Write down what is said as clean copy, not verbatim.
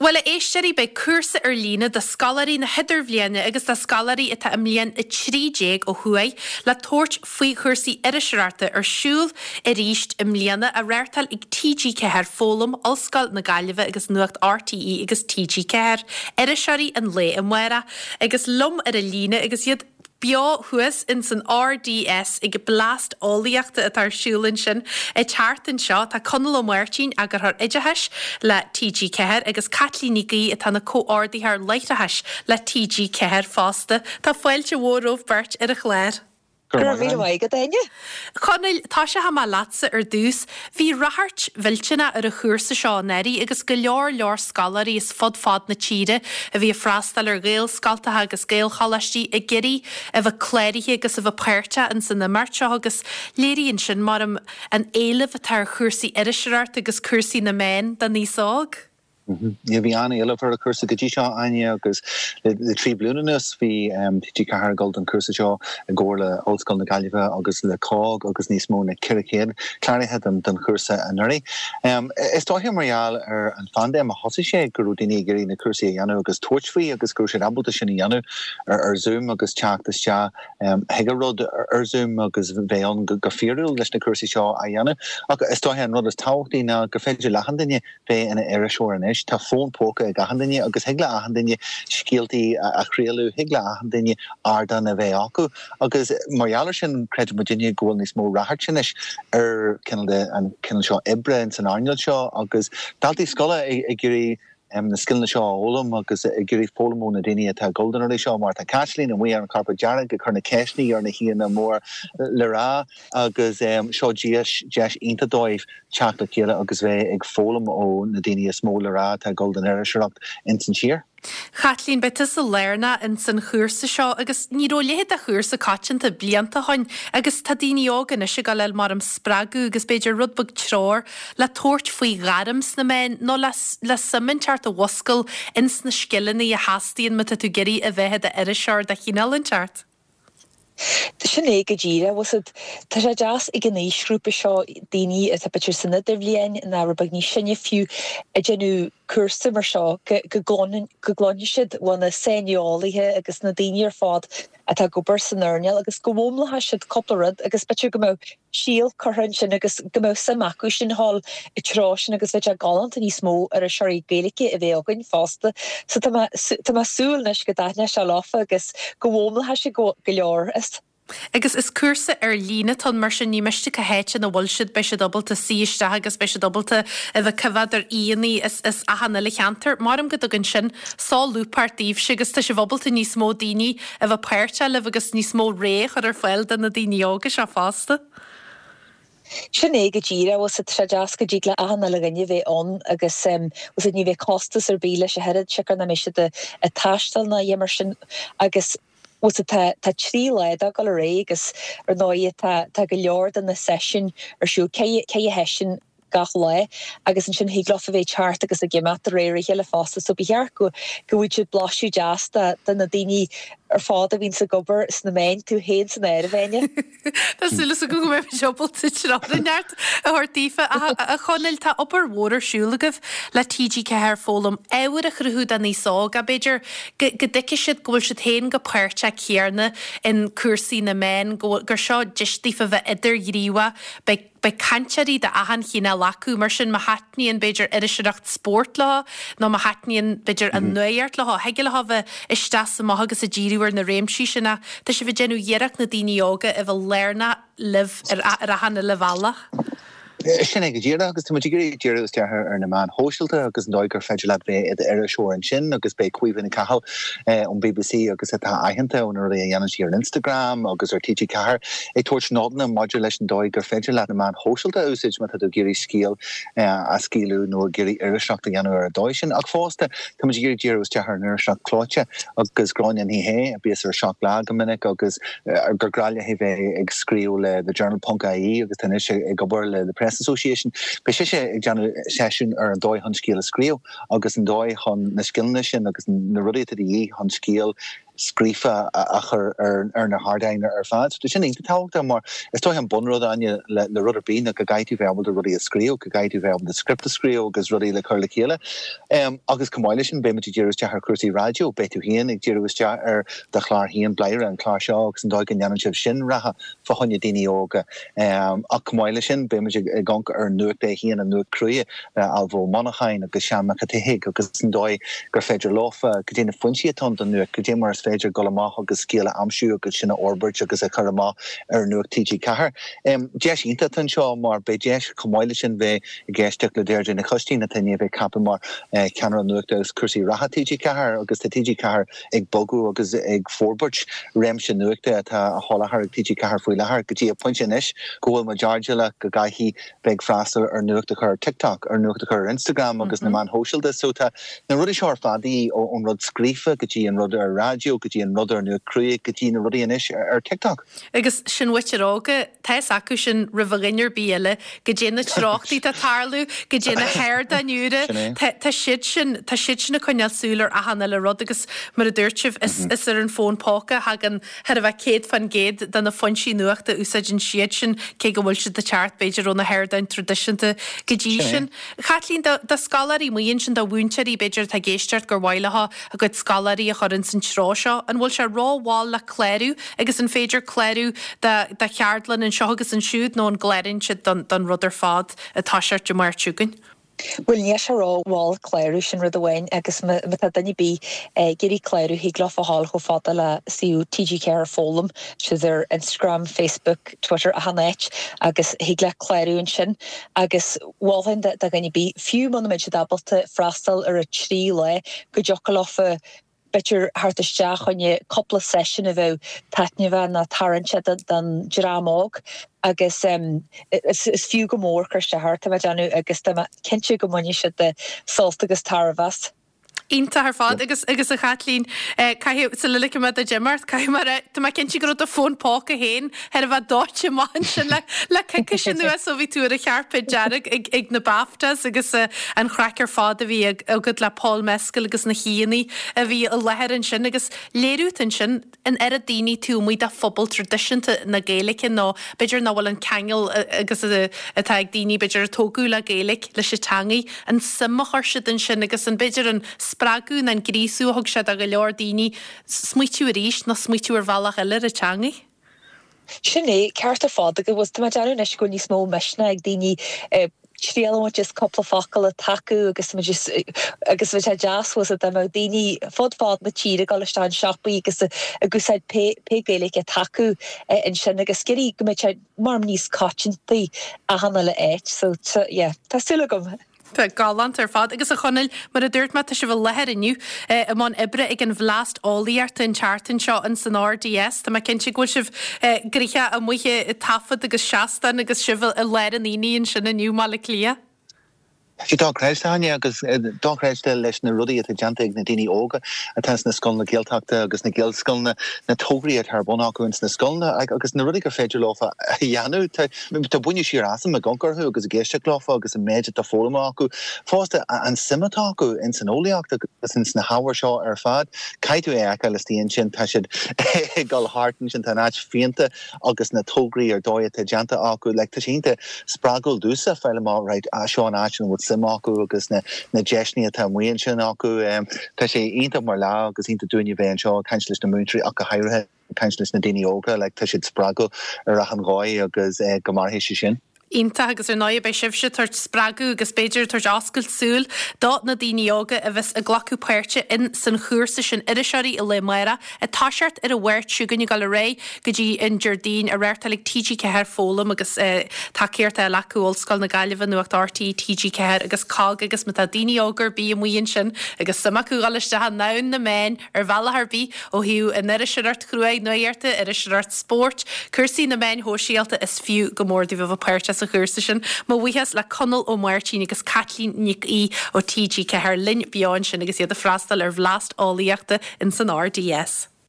Well, a éisteí bei cuasa ar lína de scalarí na heidir bhliana agus de scalarí atá am líon a trídéag ó thuaidh le tóirt faoi chuasaí irisrearta ar siúil a ríist am líana a réirtal ag TG Ceathair fólam olscail na Gaillimhe agus nuacht RTE agus TG Ceathair irisreirí an le an mhuire agus lom ar a lína agus iad Bia huas in san RDS ag blast óliachta at ar siúlin sin a chartan seo tá conal ó muirtín agur ar idehais le TG Ceathair agus Catlín Gaí atá na cóordaí ar leithehais le TG Ceathair fásta tá foilte mhóróh beirt ar a chléir. Conal tá sé ha má lása ar dús hí rathart viltena ar a chuirsa seo neirí agus go leor leor scalarí is fod na tíre a bhí freastal ar gael scaltatha agus gael chalaistí a geirí a bh cléirithe agus a bh peirrta an sanna marteo agus léiríonn sin mar an éileh atá chuirsaí irisreart agus cuasaí na main den níos ág. Yeah, we an eile for a curse of Gisha Anya because the three blueness we Tigahar Golden Cursishaw and Gorla Old Skull Nagaliva, August the Cog, August Nismo and Kirkin, Clary had them done curse and Nuri. Estohim Real or and Fandem Hosisha, Gurudini Giri in the Curse Yano, August Torchfree, August Cursion Abel to Shiniano, or Zoom, August Chak the Shah, Hegarod, or Zoom, August Veon Gafiril, Lishna Cursishaw Ayana, Estohim Rodas Tauti now, Gafeljalahandine, Ve and Erishore and Ish. Tá fón póca ag ahandaine agus hegla ahandaine scialtaí a chríalú hegla ahandaine ardan a bheith acu agus marialar sin creid modinine ghfuil níos mó rathart sin is ar cineál seo ibre an san Arneil seo agus daltaí scola i gurí na skillna seo ólam agus i gurí fólamó na daine atá golden early seo mar tá Catlín and we are an carpa jarra go chur na ceisní ar na híana mór le rá agus seo días ínta dóibh Chakla Kila agus bheith ag fólam ó na daine is mó le rá tá golden irisreacht in san tír. Chatlín betas a léirna in san chuirsa seo agus níróléad a chuirsa caitanta blianta hain agus tá daoine ágan is go leil mar an sppragu agus beidir rudbog tráir le tóirt faoi gharams na main nó le suminteart a wascail ins na scilannaí a hastíon mata tú geirí a bheithe a iriseir de chinealanteart. Sinné go díra was tá sé deas i gnéisrúpa seo daoine is a peitir sanna de bhblion na rabag ní sinne fiú a genú cuasa mar seo go gláinne siad bhain na séneolaithe agus na daoine ar fád atá go bar san Arneil agus go mhomlathe siad copplarad agus peitir go mbeidh síl corthain sin agus go mbeidh sa macu sin hall i trá sin agus bheidte galant a níos mó ar a seirí gaeilge a bheith againn fásta so tá má súilnis go daithne se láfa agus go mhomlathe siad go leor agus is cuasa ar lína tan mar sin ní meiste go héite na bhil siad bei se dobalta síiste agus bei se dobalta a bheith cefad ar íonaí is ahanna le cheantar mar go dogann sin sáúpáirtíomh sigus tá sé bhobalta níos mó daoine a bheith peirte leh agus níos mó réch ar fáil den na daoine agus a fásta. Sinné go díra was a tredeas go díla ahanna le gnne bheithón agus was a ní bheith costas ar bíle se head sear na meisi a taistal na dhéar sin agus was it ta trí leid a galaré agus ar náid ta go leor den na session ar siú cé a hesin gach le agus an sin híglaf a bheith chart agus a gimat a réir heile fásta so bíhear go bhúid siad blasú deas den na daoine ar fád a bhín sa gobar is na main tú héin san air a bhaine. Tá súlas a go go mbeidh jobalta tráin neart a hortífa a chonil tá obair mhór siúlagah le TG Ceathair fólam éhar a chruthú den níos ág a beidir go dice siad go bhfuil siad héin go páirte a céarna in cuasaí na main gur seo distífa bheith idir ghríomha bei cantearí de ahan chéna lacu mar sin mahatníon beidir irisreacht sport lá nó mahatníon beidir an nuart lá heige le bheith istas amth agus a ddíú ar na réimsí sinna tá sé bheith genú dhéireach na daoine óga a bheith léirna libh ar ahanna le bhealach. Sinné go díra agus tá gurí díra is deartha ar na man hóisiilta agus an dóid gur féidir le bheith iad ar a seoir an sin agus bheith cuimhin na cathal an BBC agus atá aitheanta ón ar a dhéanamh sí ar Instagram agus ar TG Ceathair é tuairt nóna maidir leis an dóid gur féidir le na man hóisiilta úsáid mar tá gurí scíal a scíalú nó gurí irisreacht a dhéanamh ar a dóid sin ach fásta tá gurí díra is deartha ar na irisreacht cláite agus gráin an hihé a bíos ar seach le go minic agus gur gráile hí bheith ag scríú le the journal.ie agus tá is ag gobar le the Association be sé gan session ar an dóid hon scéal a scríú agus an dóid hon na skillne sin agus na rudaí a dí hon scéal scrífa a chur ar na hardain ar fad. So sin inta tágta mar is toich an bunrod aine le rud a bín a gaitu bheabal de rudi a scrío, go gaitu bheabal de script a scrío, gus rudi le curla chéile. Agus comáilis an béimiti díras te ar cursi radio, betu hían ag díras te ar da chláir hían blaire an chláir seo agus an dóig an janan sib sin raha fachonja dini óga. Ag comáilis sin béimiti gonca ar nuach de hían an nuach cruia alvo Monachain agus Seanna Cathaig agus an dóig gur féidir lofa go dtína funsi atón don nuach go dtí mar is féidir golamach agus céile amsú agus sinna orbert agus a churamach ar nuach TG Cahar. Deis inta tan seo mar be deis comáilis sin bheith gaisteach le déir dina chustína tenia bheith capim mar canra nuach agus cursi raha TG Cahar agus te TG Cahar ag bogu agus ag forbert rem sin nuach de a hólachar ag TG Cahar fúi lachar go dtí a punti inis gohfuil ma jargela go gaithi bheith frasar ar nuach de chur TikTok ar nuach de chur Instagram agus na man hóisiil de so ta na rudi seo ar fadaí ón rud scrífa go dtí an rud ar radio go dtí an rud ar nuach cruig go dtí na rudi inis ar TikTok. Agus sin witir óga tais acu sin rivalinir bíile go dtí na tráchtaí ta tarlu go dtí na hair da nura ta shid sin a coinal súlar a hanna le rud agus mar a dúirtsev is ar an fón póca hagan herfa céad fan géad dan a fonsi nuach da úsad an siad sin cé go bhil sin da chart beidir rona hair da an tradition da gidí sin. Chatlín da scalari muin sin da wúntari beidir ta geistart gur wailaha a gud scalari a chorin sin trá seo an bhil se rá wál la cléru agus an féidir cléru da cheardlan an seo agus an siúd nó an glérin si dan rud ar fad a táisiart de mar tuúgan. Well, yes, a raw wall clerish and Rutherwain, I guess, Matadani B. Giri Cleru, he glofahal, who fought the la CU TG Care Folum, to their Instagram, Facebook, Twitter, Hanach, I guess, he glad Cleru and Shin, I guess, Wallen that they're going to be few monuments to double to Frastal or a tree lay, good jockalofa. Bitter hartesteach on your couple of session of how Tatniva na Tarancha than Jiramog. I guess it's few go more Krishahart of Janu, I guess the Kinchu Gomunish at the Saltagus Taravast. Inta ar fad agus a chatlín caithfidh sa lilicim a Jimart caithfidh mar a cinn si go rud a fón póca hain ar a bheith dóite man sin le caica sin nua so bhí tú ar a chearpaid dearag ag na BAFTAs agus an chracar fad a bhí agad le Paul Mescal agus na Chianaí a bhí a leher an sin agus léirút an sin an ar a daoine tú muid a phobal tradiisinta na Gaeilge nó beidir ná bhfuil an cangeal agus atá ag daoine beidir a tógú le Gaeilge leis a teangaí an simach orsid an sin agus an beidir an Spragu na'n grísú hog siad ag a leor dini smwytu ar eis na smwytu ar valach ilir a changi? Sinne, Carta Fodega was the Madanu Nishko ni small mishna ag dini Trielo was just couple of focal attacku. I guess which I just was at the Maudini Fodfod the Chira Golistan Shoppy. I guess a goose had pay Gaelic attacku in Shinagaskiri. Which I Marmney's catching the Ahanala H. So yeah, that's still a good. Galant ar fad agus a chonil mar a dúirt me tá sibh leher inniu amán ibre ag an bhlast álaíart an chartan seo an san RDS tá cinn si go sibh grithe a muithe tafad agus seastan agus sibh a leir an iní an sin inniu má le clia. She talked Restania, because talk Restel, Leshna Ruddy at the Jantig, Nadini Oga, at Tansna Skulna Giltakta, Gusna Gil Skulna, Natori at Harbonaco and Snaskulna, I guess Narudica Federlofa, Yanu, Tabunishirasam, a Gunkerhu, because Geshaklofa, because a major Tafolamaku, Foster and Simataku, and Sinoliak, since Nahawarshaw Erfad, Kaitu Akalistian Chin Tashid, Gulhartin, Shintanach, Fienta, August Natogri or Doya Tajanta Aku, like Tashinta, Spragul Dusa, Felama, right, Ashon Ashen with Aku agus na jesni a tamwein sin aku tá sé inta mar lá agus inta dúine bhean seo cainslís na múntri ach a hairhe cainslís na daoine óga le tá siad Spragu ar achan gáid agus go marthaise sin. Inta agus ar náid bei sibh si tuairt Spragu agus beidir tuairt oscailt súil dá na daoine óga a bheits a glacu páirte in san chúrsa sin irisearí i le maira a táseart ar a bhairt siúgan i gal a ré go dtí in Jardín a réirtaigh TG Cahir Fólam agus takeart a lacuúil scoil na gaiileh nuacht RT TG Cahir agus cág agus mata daoine ógar bí amuin sin agus sama cúáiliste ha nán na main ar bhealachar bí ó hiú in iriseart cruaig nuirte iriseart sport cursaí na main hóisialta is fiú go mór díobh páirte a chúrsa sin má bhuitheas le Conal Ó Máirtín agus Catlín Nic í ó TG Cahir linn beáin sin agus iad a freastal ar bhlast álaíochta in san RDS.